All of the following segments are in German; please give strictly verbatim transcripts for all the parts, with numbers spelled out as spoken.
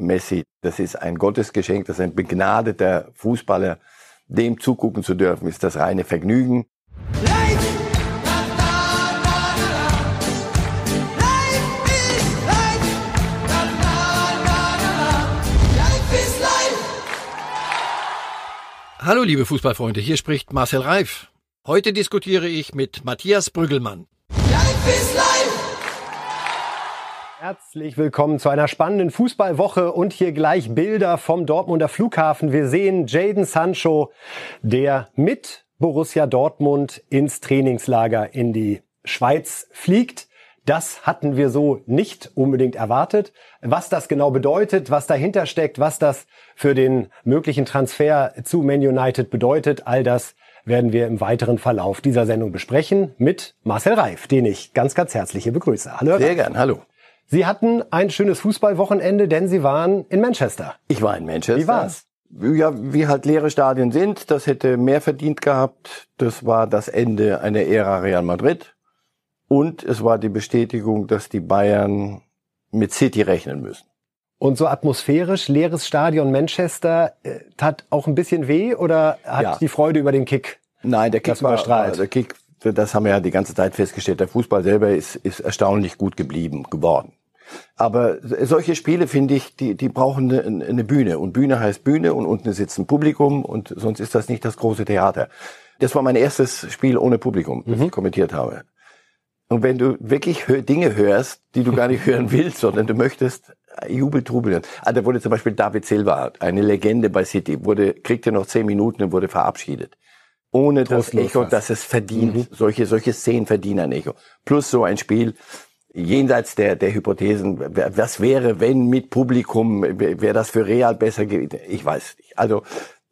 Messi. Das ist ein Gottesgeschenk, das ist ein begnadeter Fußballer. Dem zugucken zu dürfen, ist das reine Vergnügen. Hallo liebe Fußballfreunde, hier spricht Marcel Reif. Heute diskutiere ich mit Matthias Brüggelmann. Life is life. Herzlich willkommen zu einer spannenden Fußballwoche und hier gleich Bilder vom Dortmunder Flughafen. Wir sehen Jadon Sancho, der mit Borussia Dortmund ins Trainingslager in die Schweiz fliegt. Das hatten wir so nicht unbedingt erwartet. Was das genau bedeutet, was dahinter steckt, was das für den möglichen Transfer zu Man United bedeutet, all das werden wir im weiteren Verlauf dieser Sendung besprechen mit Marcel Reif, den ich ganz, ganz herzlich hier begrüße. Hallo. Sehr gern, hallo. Sie hatten ein schönes Fußballwochenende, denn Sie waren in Manchester. Ich war in Manchester. Wie war's? Ja, wie halt leere Stadien sind, das hätte mehr verdient gehabt. Das war das Ende einer Ära Real Madrid. Und es war die Bestätigung, dass die Bayern mit City rechnen müssen. Und so atmosphärisch, leeres Stadion Manchester, äh, tat auch ein bisschen weh oder hat ja. die Freude über den Kick? Nein, der Kick war, überstrahlt? Der Kick, das haben wir ja die ganze Zeit festgestellt, der Fußball selber ist, ist erstaunlich gut geblieben, geworden. Aber solche Spiele, finde ich, die, die brauchen eine, eine Bühne. Und Bühne heißt Bühne und unten sitzt ein Publikum und sonst ist das nicht das große Theater. Das war mein erstes Spiel ohne Publikum, das mhm. ich kommentiert habe. Und wenn du wirklich Dinge hörst, die du gar nicht hören willst, sondern du möchtest Jubeltrubel hören. Also da wurde zum Beispiel David Silva, eine Legende bei City, wurde, kriegte noch zehn Minuten und wurde verabschiedet. Ohne das Echo, dass es verdient. Mhm. Solche, solche Szenen verdienen ein Echo. Plus so ein Spiel, jenseits der, der Hypothesen, was wäre, wenn mit Publikum, wäre das für Real besser gewesen? Ich weiß nicht. Also,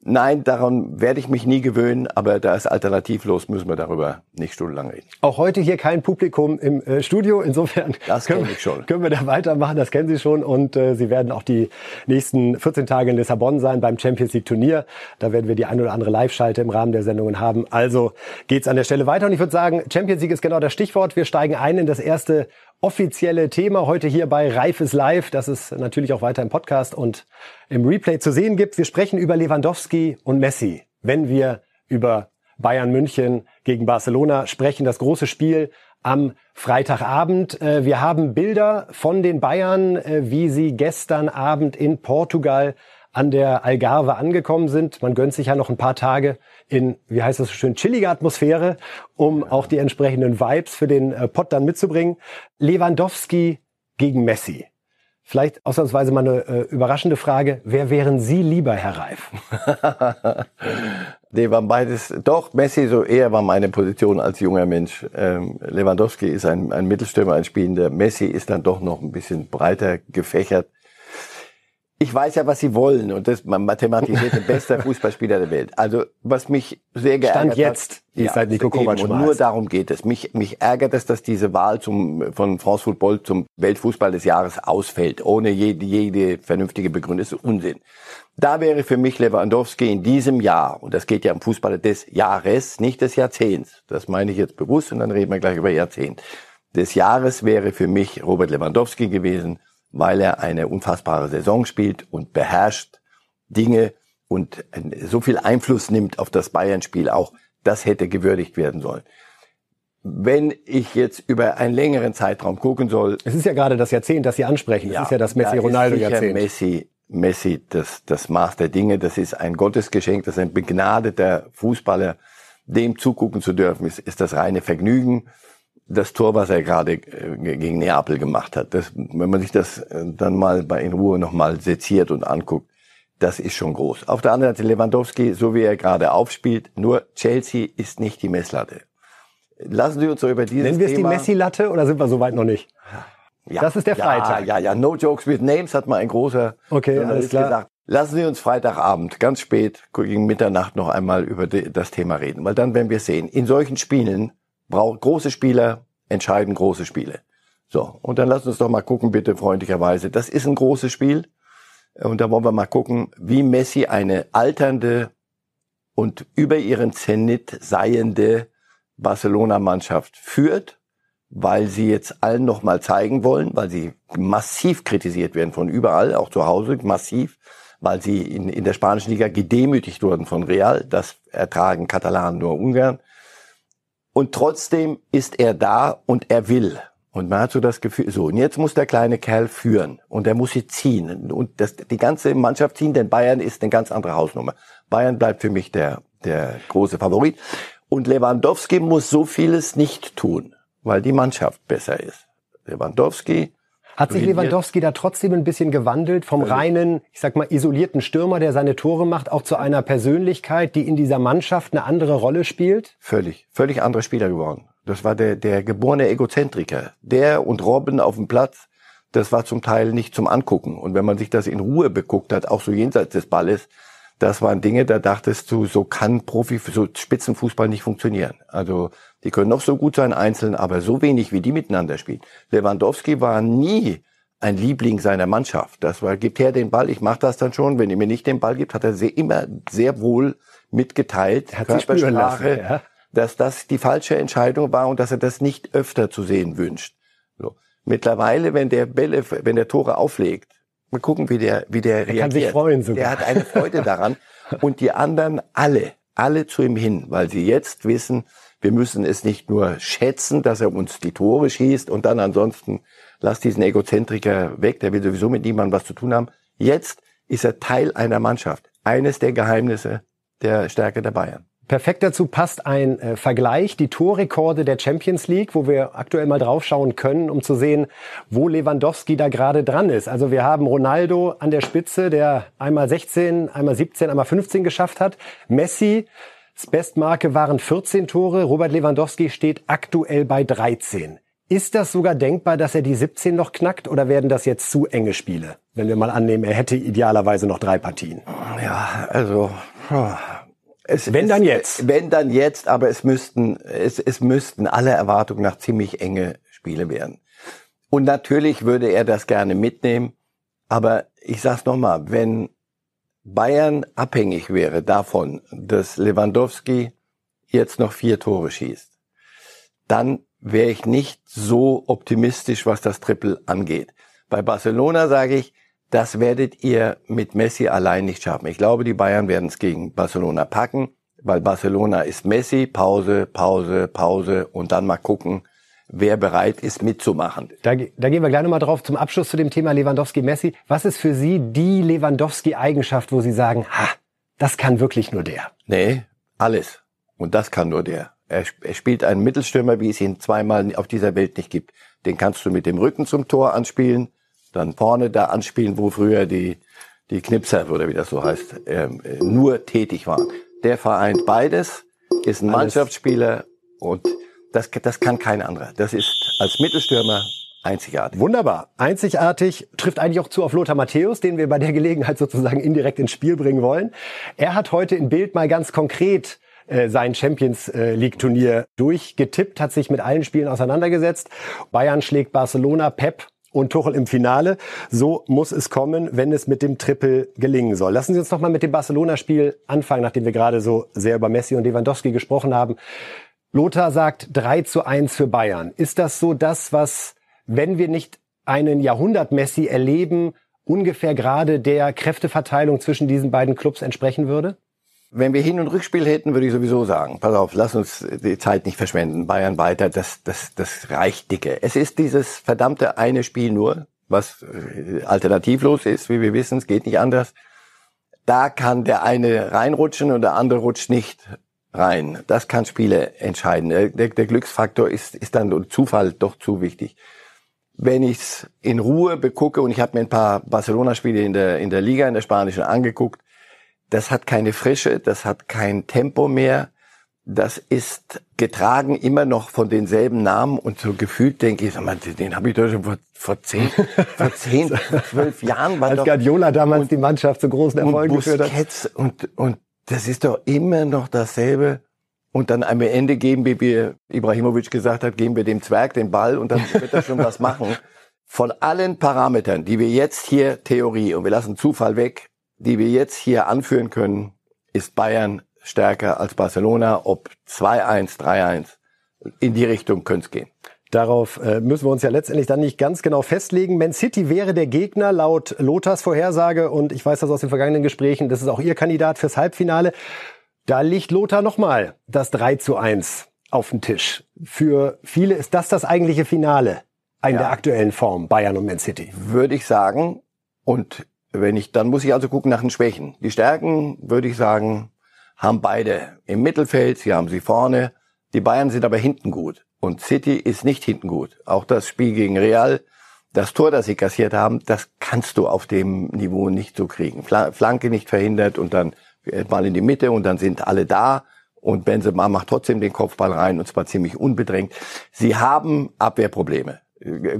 nein, daran werde ich mich nie gewöhnen, aber da es alternativlos, müssen wir darüber nicht stundenlang reden. Auch heute hier kein Publikum im äh, Studio, insofern das können, kenn ich schon. können wir da weitermachen, das kennen Sie schon. Und äh, Sie werden auch die nächsten vierzehn Tage in Lissabon sein beim Champions League Turnier. Da werden wir die ein oder andere Live-Schalte im Rahmen der Sendungen haben. Also geht's an der Stelle weiter und ich würde sagen, Champions League ist genau das Stichwort. Wir steigen ein in das erste offizielle Thema heute hier bei Reif ist live, das es natürlich auch weiter im Podcast und im Replay zu sehen gibt. Wir sprechen über Lewandowski und Messi, wenn wir über Bayern München gegen Barcelona sprechen, das große Spiel am Freitagabend. Wir haben Bilder von den Bayern, wie sie gestern Abend in Portugal an der Algarve angekommen sind. Man gönnt sich ja noch ein paar Tage in, wie heißt das so schön, chilliger Atmosphäre, um auch die entsprechenden Vibes für den Pott dann mitzubringen. Lewandowski gegen Messi. Vielleicht ausnahmsweise mal eine äh, überraschende Frage. Wer wären Sie lieber, Herr Reif? Die waren beides, doch, Messi so eher war meine Position als junger Mensch. Ähm, Lewandowski ist ein, ein Mittelstürmer, ein Spielender. Messi ist dann doch noch ein bisschen breiter gefächert. Ich weiß ja, was sie wollen und das mathematisierte bester Fußballspieler der Welt. Also was mich sehr geärgert Stand jetzt hat, ist ja, halt Niko Kovacs. Und nur darum geht es. Mich mich ärgert es, dass diese Wahl zum von France Football zum Weltfußball des Jahres ausfällt, ohne jede, jede vernünftige Begründung. Das ist Unsinn. Da wäre für mich Lewandowski in diesem Jahr, und das geht ja im Fußball des Jahres, nicht des Jahrzehnts. Das meine ich jetzt bewusst und dann reden wir gleich über Jahrzehnt. Des Jahres wäre für mich Robert Lewandowski gewesen, weil er eine unfassbare Saison spielt und beherrscht Dinge und so viel Einfluss nimmt auf das Bayern-Spiel auch. Das hätte gewürdigt werden sollen. Wenn ich jetzt über einen längeren Zeitraum gucken soll... Es ist ja gerade das Jahrzehnt, das Sie ansprechen. Ja, es ist ja das Messi-Ronaldo-Jahrzehnt. Da ist sicher Messi, Messi das, das Maß der Dinge. Das ist ein Gottesgeschenk, das ist ein begnadeter Fußballer. Dem zugucken zu dürfen, ist, ist das reine Vergnügen. Das Tor, was er gerade gegen Neapel gemacht hat, das, wenn man sich das dann mal bei in Ruhe nochmal seziert und anguckt, das ist schon groß. Auf der anderen Seite Lewandowski, so wie er gerade aufspielt, nur Chelsea ist nicht die Messlatte. Lassen Sie uns so über dieses Thema... Nennen wir es Thema die Messi-Latte oder sind wir soweit noch nicht? Ja, das ist der ja, Freitag. Ja, ja, no jokes with names, hat mal ein großer okay, Journalist alles klar. gesagt. Lassen Sie uns Freitagabend, ganz spät, gegen Mitternacht noch einmal über das Thema reden, weil dann werden wir sehen, in solchen Spielen braucht große Spieler, entscheiden große Spiele. So, und dann lasst uns doch mal gucken, bitte freundlicherweise. Das ist ein großes Spiel und da wollen wir mal gucken, wie Messi eine alternde und über ihren Zenit seiende Barcelona-Mannschaft führt weil sie jetzt allen nochmal zeigen wollen, weil sie massiv kritisiert werden von überall, auch zu Hause massiv, weil sie in, in der spanischen Liga gedemütigt wurden von Real. Das ertragen Katalanen nur Ungarn. Und trotzdem ist er da und er will. Und man hat so das Gefühl, so, und jetzt muss der kleine Kerl führen und er muss sie ziehen und das, die ganze Mannschaft ziehen, denn Bayern ist eine ganz andere Hausnummer. Bayern bleibt für mich der, der große Favorit. Und Lewandowski muss so vieles nicht tun, weil die Mannschaft besser ist. Lewandowski... Hat sich Lewandowski da trotzdem ein bisschen gewandelt vom reinen, ich sag mal, isolierten Stürmer, der seine Tore macht, auch zu einer Persönlichkeit, die in dieser Mannschaft eine andere Rolle spielt? Völlig, völlig anderer Spieler geworden. Das war der, der geborene Egozentriker. Der und Robben auf dem Platz, das war zum Teil nicht zum Angucken. Und wenn man sich das in Ruhe beguckt hat, auch so jenseits des Balles, das waren Dinge, da dachtest du, so kann Profi, so Spitzenfußball nicht funktionieren. Also... Die können noch so gut sein einzeln, aber so wenig, wie die miteinander spielen. Lewandowski war nie ein Liebling seiner Mannschaft. Das war, gibt her den Ball, ich mache das dann schon. Wenn ihr mir nicht den Ball gibt, hat er sehr, immer sehr wohl mitgeteilt, hat Körpersprache, ja, dass das die falsche Entscheidung war und dass er das nicht öfter zu sehen wünscht. So. Mittlerweile, wenn der Bälle, wenn der Tore auflegt, mal gucken, wie der, wie der, der reagiert. Kann sich freuen sogar. Der hat eine Freude daran. Und die anderen alle, alle zu ihm hin, weil sie jetzt wissen, wir müssen es nicht nur schätzen, dass er uns die Tore schießt und dann ansonsten lass diesen Egozentriker weg, der will sowieso mit niemandem was zu tun haben. Jetzt ist er Teil einer Mannschaft. Eines der Geheimnisse der Stärke der Bayern. Perfekt dazu passt ein äh, Vergleich, die Torrekorde der Champions League, wo wir aktuell mal draufschauen können, um zu sehen, wo Lewandowski da gerade dran ist. Also wir haben Ronaldo an der Spitze, der einmal sechzehn, einmal siebzehn, einmal fünfzehn geschafft hat. Messi, Bestmarke waren vierzehn Tore, Robert Lewandowski steht aktuell bei dreizehn. Ist das sogar denkbar, dass er die siebzehn noch knackt oder werden das jetzt zu enge Spiele? Wenn wir mal annehmen, er hätte idealerweise noch drei Partien. Ja, also... Es, wenn es, dann jetzt. Wenn dann jetzt, aber es müssten, es, es müssten alle Erwartungen nach ziemlich enge Spiele werden. Und natürlich würde er das gerne mitnehmen, aber ich sag's nochmal, wenn... Bayern abhängig wäre davon, dass Lewandowski jetzt noch vier Tore schießt, dann wäre ich nicht so optimistisch, was das Triple angeht. Bei Barcelona sage ich, das werdet ihr mit Messi allein nicht schaffen. Ich glaube, die Bayern werden es gegen Barcelona packen, weil Barcelona ist Messi, Pause, Pause, Pause und dann mal gucken, wer bereit ist, mitzumachen. Da, da gehen wir gleich nochmal drauf zum Abschluss zu dem Thema Lewandowski-Messi. Was ist für Sie die Lewandowski-Eigenschaft, wo Sie sagen, ha, das kann wirklich nur der? Nee, alles. Und das kann nur der. Er, er spielt einen Mittelstürmer, wie es ihn zweimal auf dieser Welt nicht gibt. Den kannst du mit dem Rücken zum Tor anspielen, dann vorne da anspielen, wo früher die, die Knipser, oder wie das so heißt, ähm, nur tätig waren. Der vereint beides, ist ein alles. Mannschaftsspieler und... Das, das kann kein anderer. Das ist als Mittelstürmer einzigartig. Wunderbar. Einzigartig trifft eigentlich auch zu auf Lothar Matthäus, den wir bei der Gelegenheit sozusagen indirekt ins Spiel bringen wollen. Er hat heute in Bild mal ganz konkret äh, sein Champions League Turnier durchgetippt, hat sich mit allen Spielen auseinandergesetzt. Bayern schlägt Barcelona, Pep und Tuchel im Finale. So muss es kommen, wenn es mit dem Triple gelingen soll. Lassen Sie uns nochmal mit dem Barcelona-Spiel anfangen, nachdem wir gerade so sehr über Messi und Lewandowski gesprochen haben. Lothar sagt drei zu eins für Bayern. Ist das so das, was, wenn wir nicht einen Jahrhundert-Messi erleben, ungefähr gerade der Kräfteverteilung zwischen diesen beiden Clubs entsprechen würde? Wenn wir Hin- und Rückspiel hätten, würde ich sowieso sagen, pass auf, lass uns die Zeit nicht verschwenden. Bayern weiter, das, das, das reicht dicke. Es ist dieses verdammte eine Spiel nur, was alternativlos ist, wie wir wissen, es geht nicht anders. Da kann der eine reinrutschen und der andere rutscht nicht rein. Das kann Spiele entscheiden. Der, der Glücksfaktor ist, ist dann Zufall doch zu wichtig. Wenn ich es in Ruhe begucke, und ich habe mir ein paar Barcelona-Spiele in der, in der Liga, in der spanischen, angeguckt, das hat keine Frische, das hat kein Tempo mehr, das ist getragen immer noch von denselben Namen und so gefühlt denke ich, sag mal, den habe ich doch schon vor, vor zehn, vor zehn, zwölf Jahren. War als doch, Guardiola damals und, die Mannschaft zu großen Erfolgen geführt hat. Und, und das ist doch immer noch dasselbe. Und dann am Ende geben wir, wie Ibrahimovic gesagt hat, geben wir dem Zwerg den Ball und dann wird er schon was machen. Von allen Parametern, die wir jetzt hier, Theorie, und wir lassen Zufall weg, die wir jetzt hier anführen können, ist Bayern stärker als Barcelona, ob zwei eins, drei eins. In die Richtung könnte es gehen. Darauf müssen wir uns ja letztendlich dann nicht ganz genau festlegen. Man City wäre der Gegner laut Lothars Vorhersage und ich weiß das aus den vergangenen Gesprächen, das ist auch ihr Kandidat fürs Halbfinale. Da liegt Lothar nochmal das drei zu eins auf dem Tisch. Für viele ist das das eigentliche Finale in ja. der aktuellen Form, Bayern und Man City. Würde ich sagen, und wenn ich, dann muss ich also gucken nach den Schwächen. Die Stärken, würde ich sagen, haben beide im Mittelfeld, sie haben sie vorne. Die Bayern sind aber hinten gut. Und City ist nicht hinten gut. Auch das Spiel gegen Real, das Tor, das sie kassiert haben, das kannst du auf dem Niveau nicht so kriegen. Flanke nicht verhindert und dann mal in die Mitte und dann sind alle da. Und Benzema macht trotzdem den Kopfball rein und zwar ziemlich unbedrängt. Sie haben Abwehrprobleme.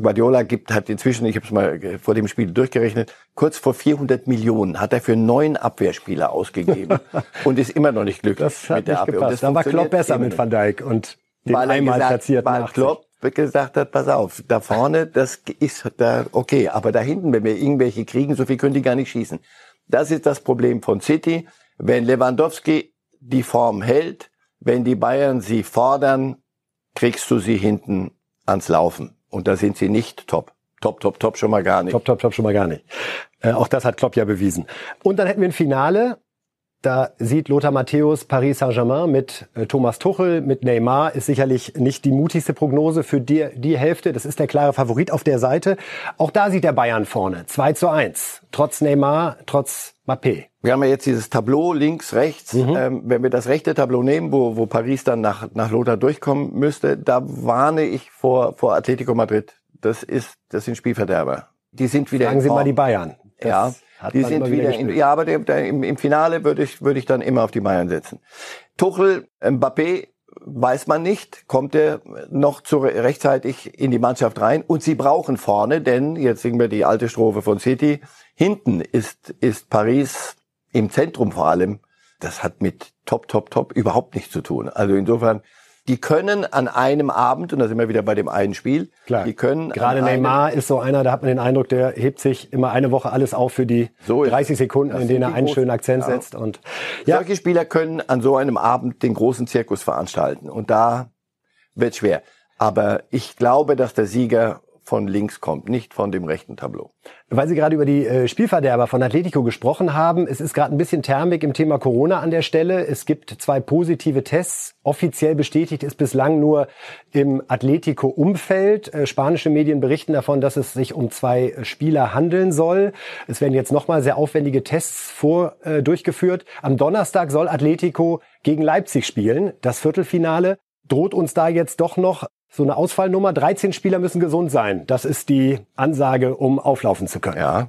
Guardiola gibt, hat inzwischen, ich habe es mal vor dem Spiel durchgerechnet, kurz vor vierhundert Millionen hat er für neun Abwehrspieler ausgegeben und ist immer noch nicht glücklich das hat mit der nicht Abwehr. Das dann war Klopp besser mit Van Dijk und den weil einmal gesagt, platziert weil Klopp gesagt hat, pass auf, da vorne, das ist da okay, aber da hinten, wenn wir irgendwelche kriegen, so viel können die gar nicht schießen. Das ist das Problem von City. Wenn Lewandowski die Form hält, wenn die Bayern sie fordern, kriegst du sie hinten ans Laufen. Und da sind sie nicht top. Top, top, top schon mal gar nicht. Top, top, top schon mal gar nicht. Äh, auch das hat Klopp ja bewiesen. Und dann hätten wir ein Finale. Da sieht Lothar Matthäus Paris Saint-Germain mit äh, Thomas Tuchel, mit Neymar. Ist sicherlich nicht die mutigste Prognose für die, die Hälfte. Das ist der klare Favorit auf der Seite. Auch da sieht der Bayern vorne. zwei zu eins. Trotz Neymar, trotz Mbappé. Wir haben ja jetzt dieses Tableau links, rechts. Mhm. Ähm, wenn wir das rechte Tableau nehmen, wo, wo Paris dann nach, nach Lothar durchkommen müsste, da warne ich vor, vor Atletico Madrid. Das ist, das sind Spielverderber. Die sind wieder Sagen in Form. Sie mal die Bayern. Das ja. Hat die sind wieder, wieder in, ja, aber der, der, im, im Finale würde ich, würde ich dann immer auf die Bayern setzen. Tuchel, Mbappé, weiß man nicht, kommt er noch zu, rechtzeitig in die Mannschaft rein und sie brauchen vorne, denn jetzt singen wir die alte Strophe von City. Hinten ist, ist Paris im Zentrum vor allem. Das hat mit Top, Top, Top überhaupt nichts zu tun. Also insofern, die können an einem Abend, und da sind wir wieder bei dem einen Spiel, klar. Die können gerade Neymar ist so einer, da hat man den Eindruck, der hebt sich immer eine Woche alles auf für die so dreißig Sekunden, das in denen er einen schönen Akzent ja. setzt. Und ja. Solche Spieler können an so einem Abend den großen Zirkus veranstalten. Und da wird schwer. Aber ich glaube, dass der Sieger von links kommt, nicht von dem rechten Tableau. Weil Sie gerade über die Spielverderber von Atletico gesprochen haben, es ist gerade ein bisschen Thermik im Thema Corona an der Stelle. Es gibt zwei positive Tests. Offiziell bestätigt ist bislang nur im Atletico-Umfeld. Spanische Medien berichten davon, dass es sich um zwei Spieler handeln soll. Es werden jetzt nochmal sehr aufwendige Tests vor, äh, durchgeführt. Am Donnerstag soll Atletico gegen Leipzig spielen, das Viertelfinale. Droht uns da jetzt doch noch so eine Ausfallnummer, dreizehn Spieler müssen gesund sein. Das ist die Ansage, um auflaufen zu können. Ja,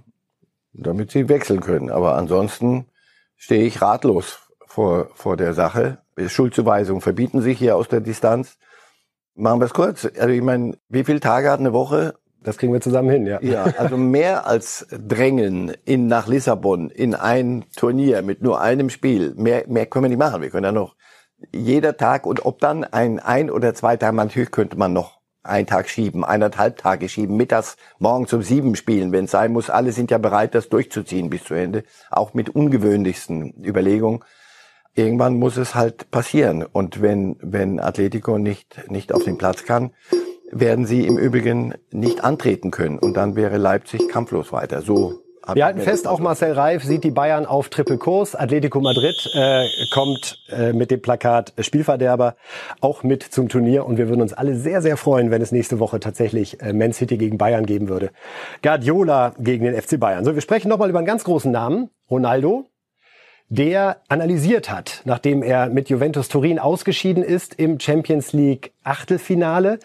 damit sie wechseln können. Aber ansonsten stehe ich ratlos vor, vor der Sache. Schuldzuweisungen verbieten sich hier aus der Distanz. Machen wir es kurz. Also ich meine, wie viele Tage hat eine Woche? Das kriegen wir zusammen hin, ja. Ja, also mehr als drängeln in, nach Lissabon in ein Turnier mit nur einem Spiel. Mehr, mehr können wir nicht machen. Wir können ja noch jeder Tag und ob dann ein ein oder zwei Tage, natürlich könnte man noch einen Tag schieben, eineinhalb Tage schieben, mittags, morgens um sieben spielen, wenn es sein muss. Alle sind ja bereit, das durchzuziehen bis zu Ende, auch mit ungewöhnlichsten Überlegungen. Irgendwann muss es halt passieren. Und wenn wenn Atletico nicht nicht auf den Platz kann, werden sie im Übrigen nicht antreten können. Und dann wäre Leipzig kampflos weiter. So. Wir halten fest, auch Marcel Reif sieht die Bayern auf Triple-Kurs. Atletico Madrid äh, kommt äh, mit dem Plakat Spielverderber auch mit zum Turnier. Und wir würden uns alle sehr, sehr freuen, wenn es nächste Woche tatsächlich äh, Man City gegen Bayern geben würde. Guardiola gegen den F C Bayern. So, wir sprechen nochmal über einen ganz großen Namen, Ronaldo, der analysiert hat, nachdem er mit Juventus Turin ausgeschieden ist im Champions League Achtelfinale.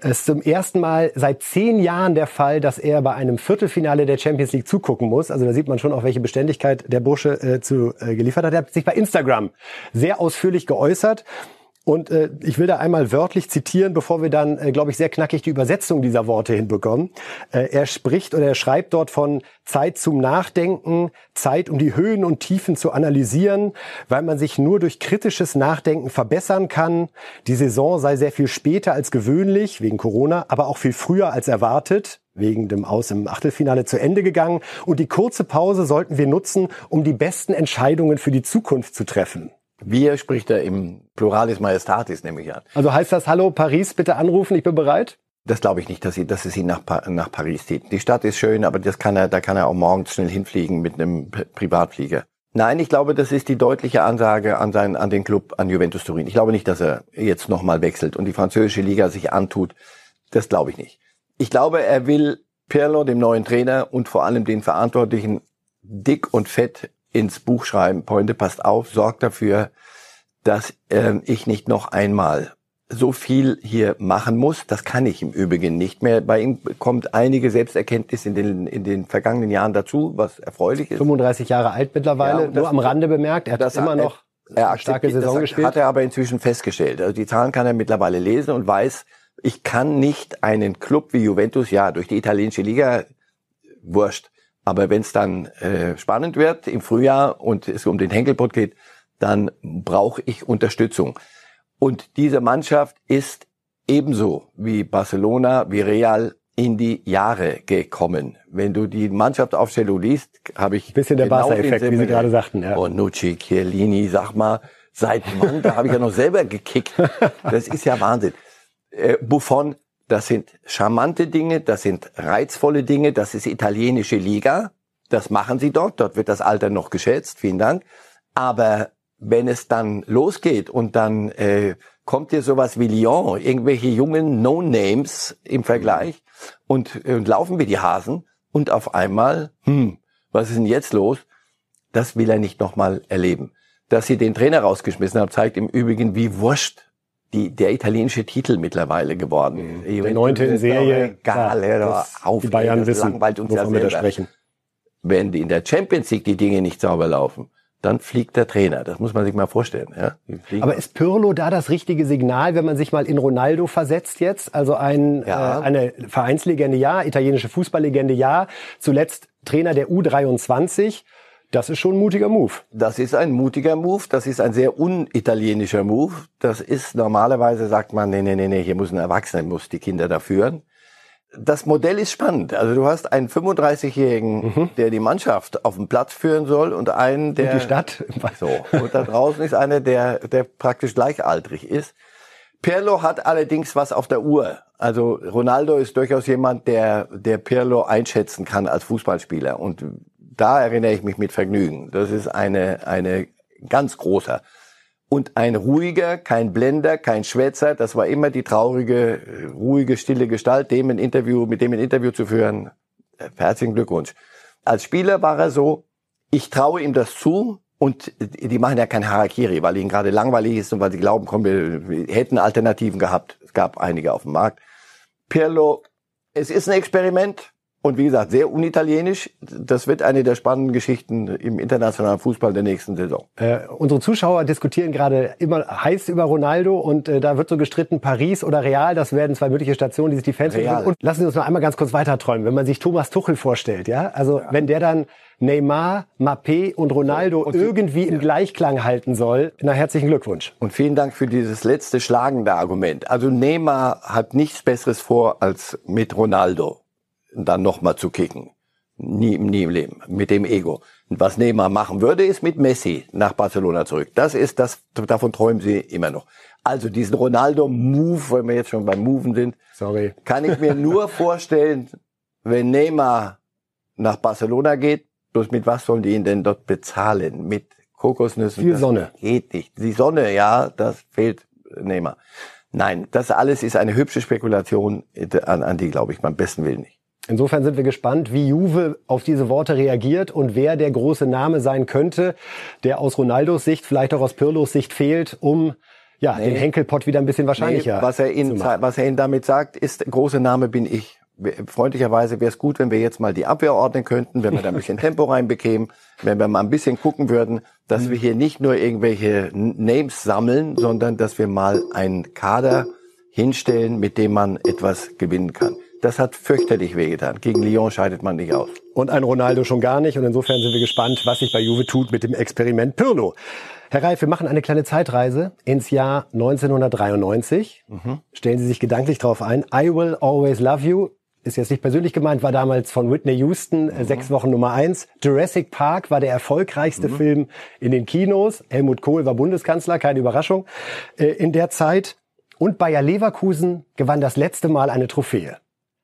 Es ist zum ersten Mal seit zehn Jahren der Fall, dass er bei einem Viertelfinale der Champions League zugucken muss. Also da sieht man schon, auf welche Beständigkeit der Bursche äh, zu äh, geliefert hat. Er hat sich bei Instagram sehr ausführlich geäußert. Und äh, ich will da einmal wörtlich zitieren, bevor wir dann, äh, glaube ich, sehr knackig die Übersetzung dieser Worte hinbekommen. Äh, er spricht oder er schreibt dort von Zeit zum Nachdenken, Zeit, um die Höhen und Tiefen zu analysieren, weil man sich nur durch kritisches Nachdenken verbessern kann. Die Saison sei sehr viel später als gewöhnlich, wegen Corona, aber auch viel früher als erwartet, wegen dem Aus im Achtelfinale zu Ende gegangen. Und die kurze Pause sollten wir nutzen, um die besten Entscheidungen für die Zukunft zu treffen. Wir spricht er im Pluralis Majestatis, nehme ich an. Also heißt das, hallo Paris, bitte anrufen, ich bin bereit? Das glaube ich nicht, dass sie, dass es ihn nach, nach Paris zieht. Die Stadt ist schön, aber das kann er, da kann er auch morgens schnell hinfliegen mit einem Privatflieger. Nein, ich glaube, das ist die deutliche Ansage an seinen, an den Club, an Juventus Turin. Ich glaube nicht, dass er jetzt nochmal wechselt und die französische Liga sich antut. Das glaube ich nicht. Ich glaube, er will Pirlo, dem neuen Trainer und vor allem den Verantwortlichen dick und fett ins Buch schreiben. Freunde, passt auf, sorgt dafür, dass äh, ich nicht noch einmal so viel hier machen muss. Das kann ich im Übrigen nicht mehr. Bei ihm kommt einige Selbsterkenntnis in den in den vergangenen Jahren dazu, was erfreulich ist. fünfunddreißig Jahre alt mittlerweile, ja, nur am Rande bemerkt, er hat immer noch eine starke Saison gespielt. Hat er aber inzwischen festgestellt. Also die Zahlen kann er mittlerweile lesen und weiß, ich kann nicht einen Club wie Juventus, ja, durch die italienische Liga, wurscht. Aber wenn es dann äh, spannend wird im Frühjahr und es um den Henkelpott geht, dann brauche ich Unterstützung. Und diese Mannschaft ist ebenso wie Barcelona, wie Real in die Jahre gekommen. Wenn du die Mannschaftsaufstellung liest, habe ich... Ein bisschen der genau Barca-Effekt, wie Sie gerade sagten. Ja. Bonucci, Chiellini, sag mal, seit wann? Da habe ich ja noch selber gekickt. Das ist ja Wahnsinn. Äh, Buffon, das sind charmante Dinge, das sind reizvolle Dinge, das ist italienische Liga. Das machen sie dort, dort wird das Alter noch geschätzt, vielen Dank. Aber... wenn es dann losgeht und dann äh, kommt dir sowas wie Lyon, irgendwelche jungen No-Names im Vergleich und, und laufen wie die Hasen und auf einmal, hm, was ist denn jetzt los? Das will er nicht nochmal erleben. Dass sie den Trainer rausgeschmissen haben, zeigt im Übrigen, wie wurscht die, der italienische Titel mittlerweile geworden. Mhm. Der neunte in Serie, egal, ja, das, auf, die Bayern wissen, wovon wir da sprechen. Wenn die in der Champions League die Dinge nicht sauber laufen, dann fliegt der Trainer. Das muss man sich mal vorstellen. Ja? Aber ist Pirlo da das richtige Signal, wenn man sich mal in Ronaldo versetzt jetzt? Also ein, ja. äh, eine Vereinslegende, ja, italienische Fußballlegende, ja, zuletzt Trainer der U dreiundzwanzig. Das ist schon ein mutiger Move. Das ist ein mutiger Move. Das ist ein sehr unitalienischer Move. Das ist normalerweise, sagt man, nee, nee, nee, nee, hier muss ein Erwachsener, muss die Kinder da führen. Das Modell ist spannend. Also du hast einen fünfunddreißigjährigen, mhm, der die Mannschaft auf den Platz führen soll und einen, der... Und die Stadt. So. Und da draußen ist einer, der, der praktisch gleichaltrig ist. Pirlo hat allerdings was auf der Uhr. Also Ronaldo ist durchaus jemand, der, der Pirlo einschätzen kann als Fußballspieler. Und da erinnere ich mich mit Vergnügen. Das ist eine, eine ganz großer. Und ein ruhiger, kein Blender, kein Schwätzer, das war immer die traurige, ruhige, stille Gestalt, dem ein Interview, mit dem ein Interview zu führen. Herzlichen Glückwunsch. Als Spieler war er so, ich traue ihm das zu und die machen ja kein Harakiri, weil ihnen gerade langweilig ist und weil sie glauben, komm, wir, wir hätten Alternativen gehabt. Es gab einige auf dem Markt. Pirlo, es ist ein Experiment und wie gesagt, sehr unitalienisch. Das wird eine der spannenden Geschichten im internationalen Fußball der nächsten Saison. Äh, unsere Zuschauer diskutieren gerade immer heiß über Ronaldo und äh, da wird so gestritten, Paris oder Real, das werden zwei mögliche Stationen, die sich die Fans wünschen. Und lassen Sie uns noch einmal ganz kurz weiterträumen, wenn man sich Thomas Tuchel vorstellt, ja? Also, ja, wenn der dann Neymar, Mbappé und Ronaldo und irgendwie im Gleichklang halten soll. Na, herzlichen Glückwunsch. Und vielen Dank für dieses letzte schlagende Argument. Also Neymar hat nichts Besseres vor als mit Ronaldo dann nochmal zu kicken. Nie, nie im Leben. Mit dem Ego. Und was Neymar machen würde, ist mit Messi nach Barcelona zurück. Das ist das, davon träumen sie immer noch. Also diesen Ronaldo-Move, weil wir jetzt schon beim Moven sind, sorry, kann ich mir nur vorstellen, wenn Neymar nach Barcelona geht, bloß mit was sollen die ihn denn dort bezahlen? Mit Kokosnüssen? Viel Sonne. Geht nicht. Die Sonne, ja, das fehlt Neymar. Nein, das alles ist eine hübsche Spekulation, an, an die glaube ich beim besten Willen nicht. Insofern sind wir gespannt, wie Juve auf diese Worte reagiert und wer der große Name sein könnte, der aus Ronaldos Sicht, vielleicht auch aus Pirlos Sicht fehlt, um ja, nee, den Henkelpott wieder ein bisschen wahrscheinlicher, nee, was er ihn, zu machen. Was er Ihnen damit sagt, ist, große Name bin ich. Freundlicherweise wäre es gut, wenn wir jetzt mal die Abwehr ordnen könnten, wenn wir da ein bisschen Tempo reinbekämen, wenn wir mal ein bisschen gucken würden, dass wir hier nicht nur irgendwelche Names sammeln, sondern dass wir mal einen Kader hinstellen, mit dem man etwas gewinnen kann. Das hat fürchterlich wehgetan. Gegen Lyon scheidet man nicht aus. Und ein Ronaldo schon gar nicht. Und insofern sind wir gespannt, was sich bei Juve tut mit dem Experiment Pirlo. Herr Reif, wir machen eine kleine Zeitreise ins Jahr neunzehnhundertdreiundneunzig. Mhm. Stellen Sie sich gedanklich drauf ein. I Will Always Love You. Ist jetzt nicht persönlich gemeint, war damals von Whitney Houston, mhm, sechs Wochen Nummer eins. Jurassic Park war der erfolgreichste, mhm, Film in den Kinos. Helmut Kohl war Bundeskanzler, keine Überraschung. In der Zeit... Und Bayer Leverkusen gewann das letzte Mal eine Trophäe.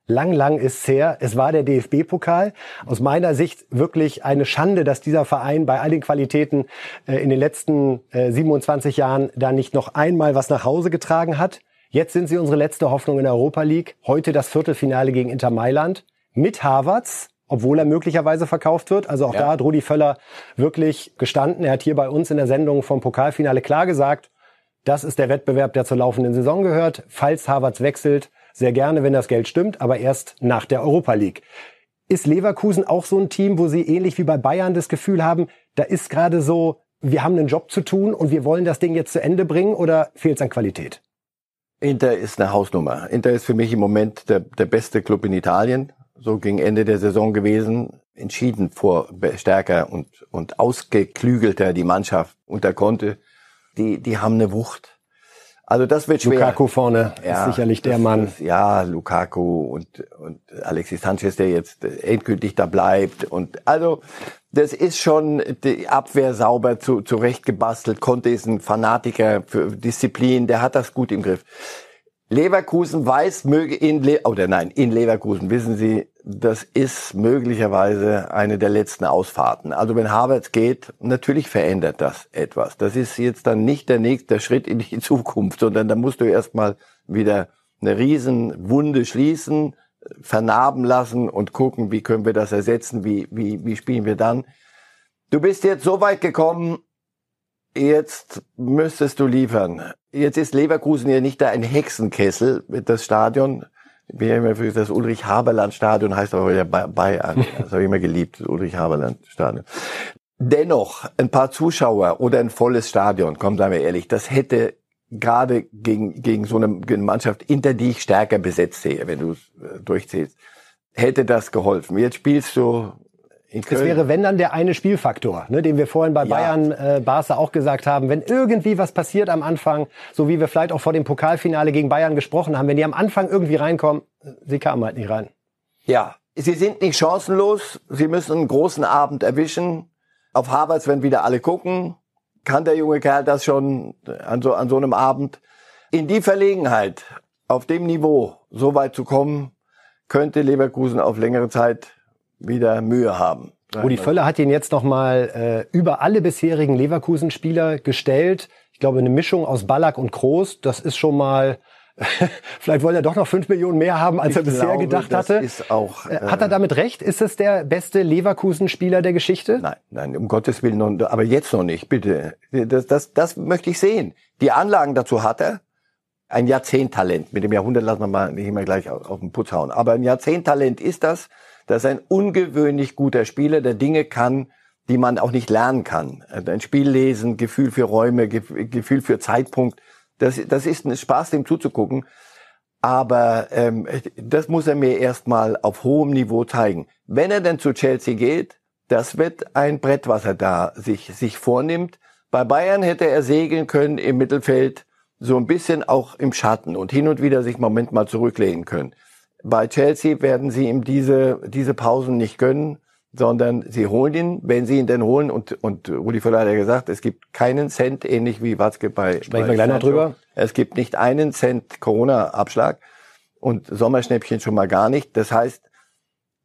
Lang, lang ist's her. Es war der D F B-Pokal. Aus meiner Sicht wirklich eine Schande, dass dieser Verein bei all den Qualitäten äh, in den letzten äh, siebenundzwanzig Jahren da nicht noch einmal was nach Hause getragen hat. Jetzt sind sie unsere letzte Hoffnung in der Europa League. Heute das Viertelfinale gegen Inter Mailand mit Havertz, obwohl er möglicherweise verkauft wird. Also auch ja. Da hat Rudi Völler wirklich gestanden. Er hat hier bei uns in der Sendung vom Pokalfinale klar gesagt, das ist der Wettbewerb, der zur laufenden Saison gehört. Falls Havertz wechselt, sehr gerne, wenn das Geld stimmt, aber erst nach der Europa League. Ist Leverkusen auch so ein Team, wo sie ähnlich wie bei Bayern das Gefühl haben, da ist gerade so, wir haben einen Job zu tun und wir wollen das Ding jetzt zu Ende bringen, oder fehlt es an Qualität? Inter ist eine Hausnummer. Inter ist für mich im Moment der, der beste Club in Italien. So gegen Ende der Saison gewesen, entschieden vor stärker und, und ausgeklügelter die Mannschaft unter Conte. Die, die haben eine Wucht. Also das wird schwer. Lukaku vorne ja, ist sicherlich der Mann. Ist, ja, Lukaku und, und Alexis Sanchez, der jetzt endgültig da bleibt. Und also das ist schon die Abwehr sauber zu, zurechtgebastelt. Conte ist ein Fanatiker für Disziplin, der hat das gut im Griff. Leverkusen weiß, möge in Le- oder nein, in Leverkusen, wissen Sie, das ist möglicherweise eine der letzten Ausfahrten. Also wenn Havertz geht, natürlich verändert das etwas. Das ist jetzt dann nicht der nächste Schritt in die Zukunft, sondern da musst du erstmal wieder eine Riesenwunde schließen, vernarben lassen und gucken, wie können wir das ersetzen, wie, wie, wie spielen wir dann. Du bist jetzt so weit gekommen, jetzt müsstest du liefern. Jetzt ist Leverkusen ja nicht da ein Hexenkessel mit das Stadion. Ich bin ja immer für das Ulrich-Haberland-Stadion, heißt auch wieder Bayern. Das habe ich immer geliebt, das Ulrich-Haberland-Stadion. Dennoch, ein paar Zuschauer oder ein volles Stadion, komm, seien wir ehrlich, das hätte gerade gegen, gegen so eine Mannschaft, Inter, die ich stärker besetzt sehe, wenn du es durchzählst, hätte das geholfen. Jetzt spielst du Es wäre, wenn, dann der eine Spielfaktor, ne, den wir vorhin bei ja. Bayern, äh, Barca auch gesagt haben. Wenn irgendwie was passiert am Anfang, so wie wir vielleicht auch vor dem Pokalfinale gegen Bayern gesprochen haben, wenn die am Anfang irgendwie reinkommen, sie kamen halt nicht rein. Ja, sie sind nicht chancenlos. Sie müssen einen großen Abend erwischen. Auf Havertz, wenn wieder alle gucken, kann der junge Kerl das schon an so, an so einem Abend. In die Verlegenheit, auf dem Niveau so weit zu kommen, könnte Leverkusen auf längere Zeit wieder Mühe haben. Rudi Völler hat ihn jetzt nochmal äh, über alle bisherigen Leverkusen-Spieler gestellt. Ich glaube, eine Mischung aus Ballack und Kroos, das ist schon mal, vielleicht wollte er doch noch fünf Millionen mehr haben, als ich er bisher glaube, gedacht das hatte. Ist auch, äh, hat er damit recht? Ist es der beste Leverkusen-Spieler der Geschichte? Nein, nein, um Gottes Willen, noch, aber jetzt noch nicht, bitte. Das, das, das möchte ich sehen. Die Anlagen dazu hat er. Ein Jahrzehnttalent. Mit dem Jahrhundert lassen wir mal nicht immer gleich auf, auf den Putz hauen. Aber ein Jahrzehnttalent ist das. Das ist ein ungewöhnlich guter Spieler, der Dinge kann, die man auch nicht lernen kann. Ein Spiel lesen, Gefühl für Räume, Gefühl für Zeitpunkt. Das, das ist ein Spaß, dem zuzugucken. Aber ähm, das muss er mir erstmal auf hohem Niveau zeigen. Wenn er denn zu Chelsea geht, das wird ein Brett, was er da sich, sich vornimmt. Bei Bayern hätte er segeln können im Mittelfeld, so ein bisschen auch im Schatten und hin und wieder sich im Moment mal zurücklehnen können. Bei Chelsea werden sie ihm diese diese Pausen nicht gönnen, sondern sie holen ihn, wenn sie ihn denn holen. Und und Rudi Völler hat ja gesagt, es gibt keinen Cent, ähnlich wie Watzke bei Sprechen wir gleich noch drüber. Es gibt nicht einen Cent Corona-Abschlag und Sommerschnäppchen schon mal gar nicht. Das heißt,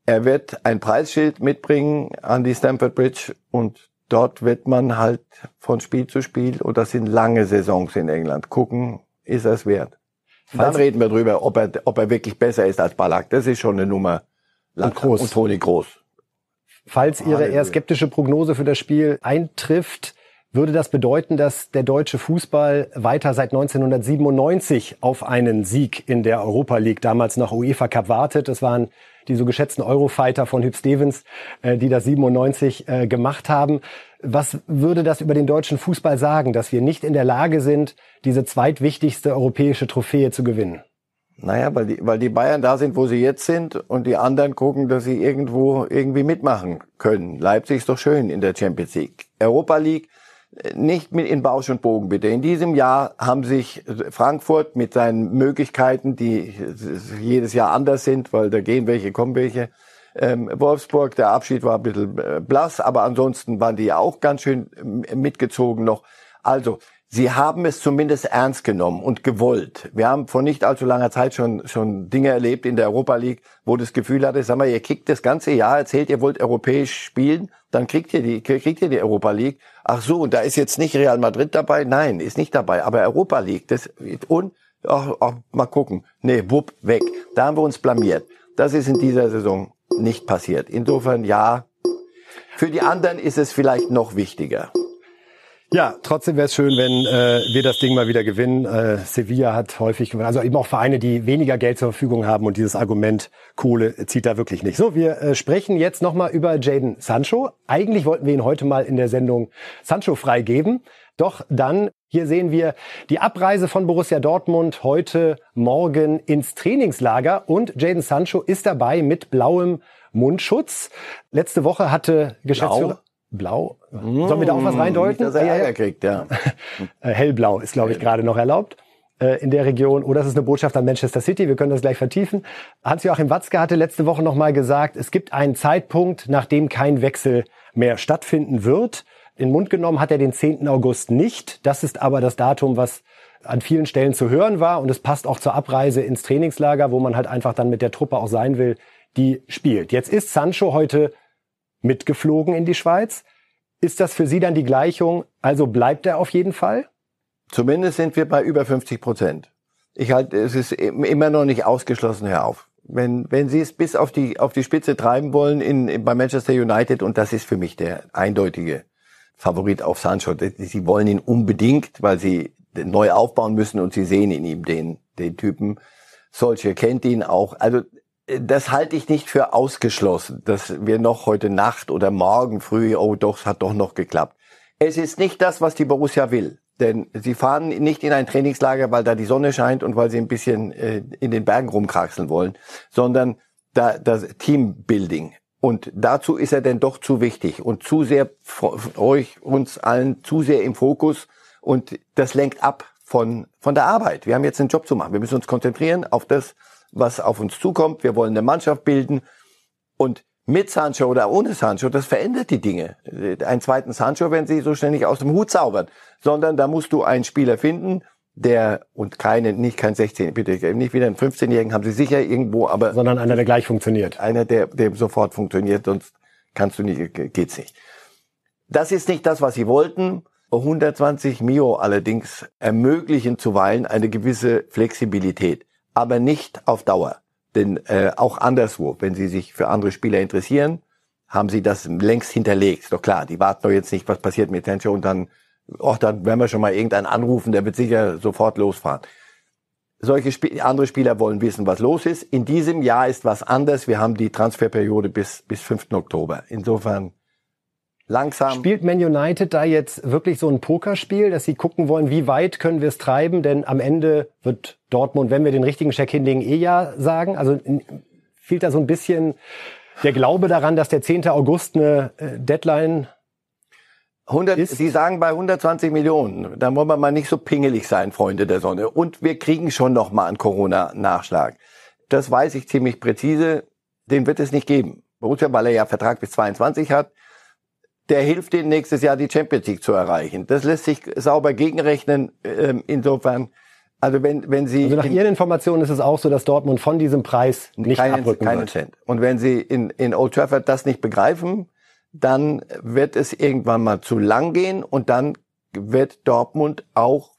er wird ein Preisschild mitbringen an die Stamford Bridge und dort wird man halt von Spiel zu Spiel, und das sind lange Saisons in England, gucken, ist er es wert. Dann reden wir drüber, ob er, ob er wirklich besser ist als Ballack. Das ist schon eine Nummer. Und Groß. Und Toni Kroos. Falls Ihre eher skeptische Prognose für das Spiel eintrifft, würde das bedeuten, dass der deutsche Fußball weiter seit neunzehnhundertsiebenundneunzig auf einen Sieg in der Europa League, damals noch UEFA Cup, wartet. Das waren die so geschätzten Eurofighter von Hüb Stevens, die das siebenundneunzig gemacht haben. Was würde das über den deutschen Fußball sagen, dass wir nicht in der Lage sind, diese zweitwichtigste europäische Trophäe zu gewinnen? Naja, weil die, weil die Bayern da sind, wo sie jetzt sind, und die anderen gucken, dass sie irgendwo irgendwie mitmachen können. Leipzig ist doch schön in der Champions League. Europa League nicht mit in Bausch und Bogen, bitte. In diesem Jahr haben sich Frankfurt mit seinen Möglichkeiten, die jedes Jahr anders sind, weil da gehen welche, kommen welche, Ähm, Wolfsburg, der Abschied war ein bisschen blass, aber ansonsten waren die ja auch ganz schön mitgezogen noch. Also, Sie haben es zumindest ernst genommen und gewollt. Wir haben vor nicht allzu langer Zeit schon schon Dinge erlebt in der Europa League, wo das Gefühl hatte, sag mal, ihr kickt das ganze Jahr, erzählt, ihr wollt europäisch spielen, dann kriegt ihr die kriegt ihr die Europa League. Ach so, und da ist jetzt nicht Real Madrid dabei? Nein, ist nicht dabei, aber Europa League, das und ach, ach, mal gucken. Nee, wupp, weg. Da haben wir uns blamiert. Das ist in dieser Saison nicht passiert. Insofern ja, für die anderen ist es vielleicht noch wichtiger. Ja, trotzdem wäre es schön, wenn äh, wir das Ding mal wieder gewinnen. Äh, Sevilla hat häufig gewonnen. Also eben auch Vereine, die weniger Geld zur Verfügung haben. Und dieses Argument Kohle zieht da wirklich nicht. So, wir äh, sprechen jetzt nochmal über Jadon Sancho. Eigentlich wollten wir ihn heute mal in der Sendung Sancho freigeben. Doch dann, hier sehen wir die Abreise von Borussia Dortmund heute Morgen ins Trainingslager. Und Jadon Sancho ist dabei mit blauem Mundschutz. Letzte Woche hatte Geschäftsführer... Blau? Sollen wir da auch was reindeuten? Nicht, dass er Ärger kriegt, ja. Hellblau ist, glaube ich, gerade noch erlaubt äh, in der Region. Oder es ist eine Botschaft an Manchester City. Wir können das gleich vertiefen. Hans-Joachim Watzke hatte letzte Woche nochmal gesagt, es gibt einen Zeitpunkt, nach dem kein Wechsel mehr stattfinden wird. In den Mund genommen hat er den zehnten August nicht. Das ist aber das Datum, was an vielen Stellen zu hören war. Und es passt auch zur Abreise ins Trainingslager, wo man halt einfach dann mit der Truppe auch sein will, die spielt. Jetzt ist Sancho heute mitgeflogen in die Schweiz. Ist das für Sie dann die Gleichung, also bleibt er auf jeden Fall? Zumindest sind wir bei über fünfzig Prozent. Ich halte, es ist immer noch nicht ausgeschlossen, hör auf. Wenn, wenn Sie es bis auf die, auf die Spitze treiben wollen in, in, bei Manchester United, und das ist für mich der eindeutige Favorit auf Sancho, Sie wollen ihn unbedingt, weil Sie neu aufbauen müssen und Sie sehen in ihm den, den Typen. Solche kennt ihn auch. Also, das halte ich nicht für ausgeschlossen, dass wir noch heute Nacht oder morgen früh, oh doch, es hat doch noch geklappt. Es ist nicht das, was die Borussia will, denn sie fahren nicht in ein Trainingslager, weil da die Sonne scheint und weil sie ein bisschen äh, in den Bergen rumkraxeln wollen, sondern da, das Teambuilding. Und dazu ist er denn doch zu wichtig und zu sehr, euch, uns allen, zu sehr im Fokus, und das lenkt ab von, von der Arbeit. Wir haben jetzt einen Job zu machen, wir müssen uns konzentrieren auf das, was auf uns zukommt. Wir wollen eine Mannschaft bilden. Und mit Sancho oder ohne Sancho, das verändert die Dinge. Einen zweiten Sancho werden sie so schnell nicht aus dem Hut zaubern. Sondern da musst du einen Spieler finden, der, und keine, nicht kein sechzehn, bitte, nicht wieder einen fünfzehnjährigen, haben sie sicher irgendwo, aber... Sondern einer, der gleich funktioniert. Einer, der, der sofort funktioniert, sonst kannst du nicht, geht's nicht. Das ist nicht das, was sie wollten. hundertzwanzig Mio allerdings ermöglichen zuweilen eine gewisse Flexibilität. Aber nicht auf Dauer, denn äh, auch anderswo, wenn Sie sich für andere Spieler interessieren, haben Sie das längst hinterlegt. Ist doch klar, die warten doch jetzt nicht, was passiert mit Sancho, und dann, ach, dann werden wir schon mal irgendeinen anrufen, der wird sicher sofort losfahren. Solche Sp- andere Spieler wollen wissen, was los ist. In diesem Jahr ist was anders. Wir haben die Transferperiode bis bis fünften Oktober. Insofern langsam. Spielt Man United da jetzt wirklich so ein Pokerspiel, dass sie gucken wollen, wie weit können wir es treiben? Denn am Ende wird Dortmund, wenn wir den richtigen Check hinlegen, eh ja sagen. Also fehlt da so ein bisschen der Glaube daran, dass der zehnte August eine Deadline hundert, ist? Sie sagen bei hundertzwanzig Millionen. Da wollen wir mal nicht so pingelig sein, Freunde der Sonne. Und wir kriegen schon noch mal einen Corona-Nachschlag. Das weiß ich ziemlich präzise. Den wird es nicht geben. Borussia, weil er ja Vertrag bis zweiundzwanzig hat. Der hilft ihnen nächstes Jahr, die Champions League zu erreichen. Das lässt sich sauber gegenrechnen. Ähm, insofern, also wenn wenn Sie... Also nach in, Ihren Informationen ist es auch so, dass Dortmund von diesem Preis nicht keinen, abrücken keinen wird. Cent. Und wenn Sie in, in Old Trafford das nicht begreifen, dann wird es irgendwann mal zu lang gehen. Und dann wird Dortmund auch,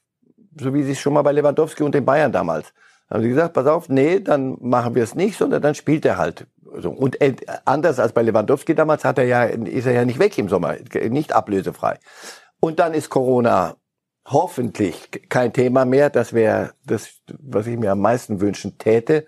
so wie Sie es schon mal bei Lewandowski und den Bayern damals, haben Sie gesagt, pass auf, nee, dann machen wir es nicht, sondern dann spielt er halt. Und anders als bei Lewandowski damals hat er ja, ist er ja nicht weg im Sommer, nicht ablösefrei. Und dann ist Corona hoffentlich kein Thema mehr. Das wäre das, was ich mir am meisten wünschen täte.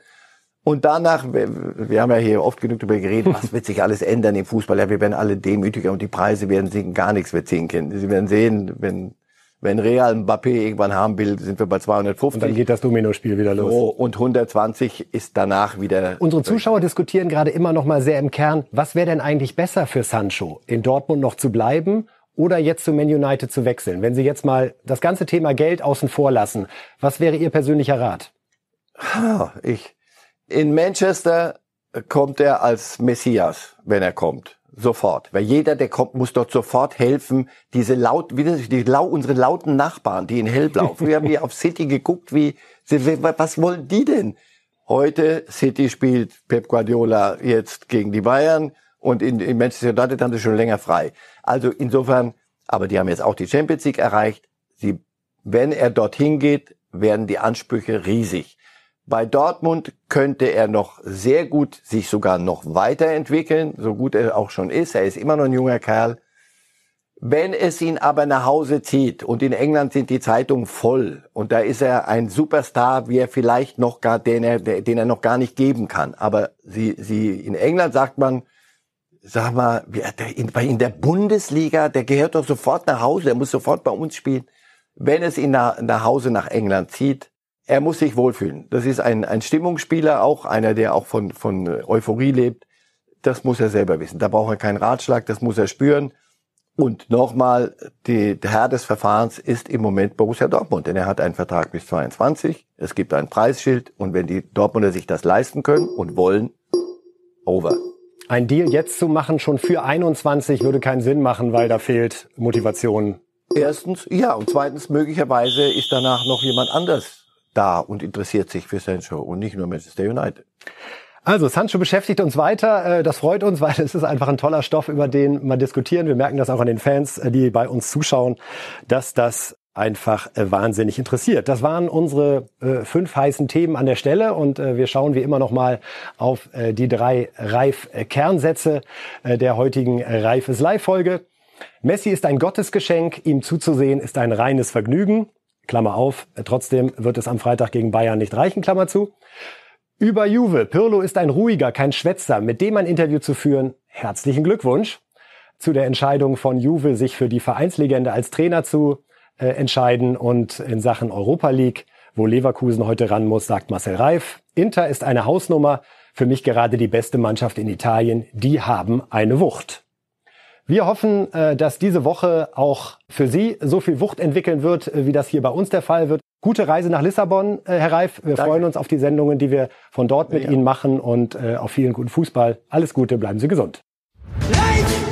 Und danach, wir haben ja hier oft genug darüber geredet, was wird sich alles ändern im Fußball? Ja, wir werden alle demütiger und die Preise werden sinken, gar nichts wird sinken. Sie werden sehen, wenn wenn Real Mbappé irgendwann haben will, sind wir bei zweihundertfünfzig. Und dann geht das Dominospiel wieder los. Oh, und hundertzwanzig ist danach wieder... Unsere Zuschauer diskutieren gerade immer noch mal sehr im Kern, was wäre denn eigentlich besser für Sancho? In Dortmund noch zu bleiben oder jetzt zu Man United zu wechseln? Wenn Sie jetzt mal das ganze Thema Geld außen vor lassen, was wäre Ihr persönlicher Rat? Ich. In Manchester kommt er als Messias, wenn er kommt. sofort. Weil jeder, der kommt, muss dort sofort helfen. Diese laut, wie das, die lau, unsere lauten Nachbarn, die in Hellblau. Früher haben wir auf City geguckt, wie, was wollen die denn? Heute, City spielt Pep Guardiola jetzt gegen die Bayern und in, in Manchester United haben sie schon länger frei. Also insofern, aber die haben jetzt auch die Champions League erreicht. Sie, wenn er dorthin geht, werden die Ansprüche riesig. Bei Dortmund könnte er noch sehr gut sich sogar noch weiterentwickeln, so gut er auch schon ist. Er ist immer noch ein junger Kerl. Wenn es ihn aber nach Hause zieht, und in England sind die Zeitungen voll, und da ist er ein Superstar, wie er vielleicht noch gar, den er, den er noch gar nicht geben kann. Aber sie, sie, in England sagt man, sag mal, in der Bundesliga, der gehört doch sofort nach Hause, der muss sofort bei uns spielen. Wenn es ihn nach, nach Hause nach England zieht, er muss sich wohlfühlen. Das ist ein, ein Stimmungsspieler, auch einer, der auch von, von Euphorie lebt. Das muss er selber wissen. Da braucht er keinen Ratschlag, das muss er spüren. Und nochmal, der Herr des Verfahrens ist im Moment Borussia Dortmund, denn er hat einen Vertrag bis zweiundzwanzig. Es gibt ein Preisschild und wenn die Dortmunder sich das leisten können und wollen, over. Ein Deal jetzt zu machen, schon für einundzwanzig, würde keinen Sinn machen, weil da fehlt Motivation. Erstens, ja, und zweitens, möglicherweise ist danach noch jemand anders da und interessiert sich für Sancho und nicht nur Manchester United. Also, Sancho beschäftigt uns weiter. Das freut uns, weil es ist einfach ein toller Stoff, über den man diskutieren. Wir merken das auch an den Fans, die bei uns zuschauen, dass das einfach wahnsinnig interessiert. Das waren unsere äh, fünf heißen Themen an der Stelle und äh, wir schauen wie immer nochmal auf äh, die drei Reif-Kernsätze äh, der heutigen Reif-ist-Live-Folge. Messi ist ein Gottesgeschenk, ihm zuzusehen ist ein reines Vergnügen. Klammer auf, trotzdem wird es am Freitag gegen Bayern nicht reichen, Klammer zu. Über Juve, Pirlo ist ein ruhiger, kein Schwätzer, mit dem ein Interview zu führen, herzlichen Glückwunsch. Zu der Entscheidung von Juve, sich für die Vereinslegende als Trainer zu äh, entscheiden und in Sachen Europa League, wo Leverkusen heute ran muss, sagt Marcel Reif, Inter ist eine Hausnummer, für mich gerade die beste Mannschaft in Italien, die haben eine Wucht. Wir hoffen, dass diese Woche auch für Sie so viel Wucht entwickeln wird, wie das hier bei uns der Fall wird. Gute Reise nach Lissabon, Herr Reif. Wir Danke. Freuen uns auf die Sendungen, die wir von dort mit ja. Ihnen machen und auf vielen guten Fußball. Alles Gute, bleiben Sie gesund. Live!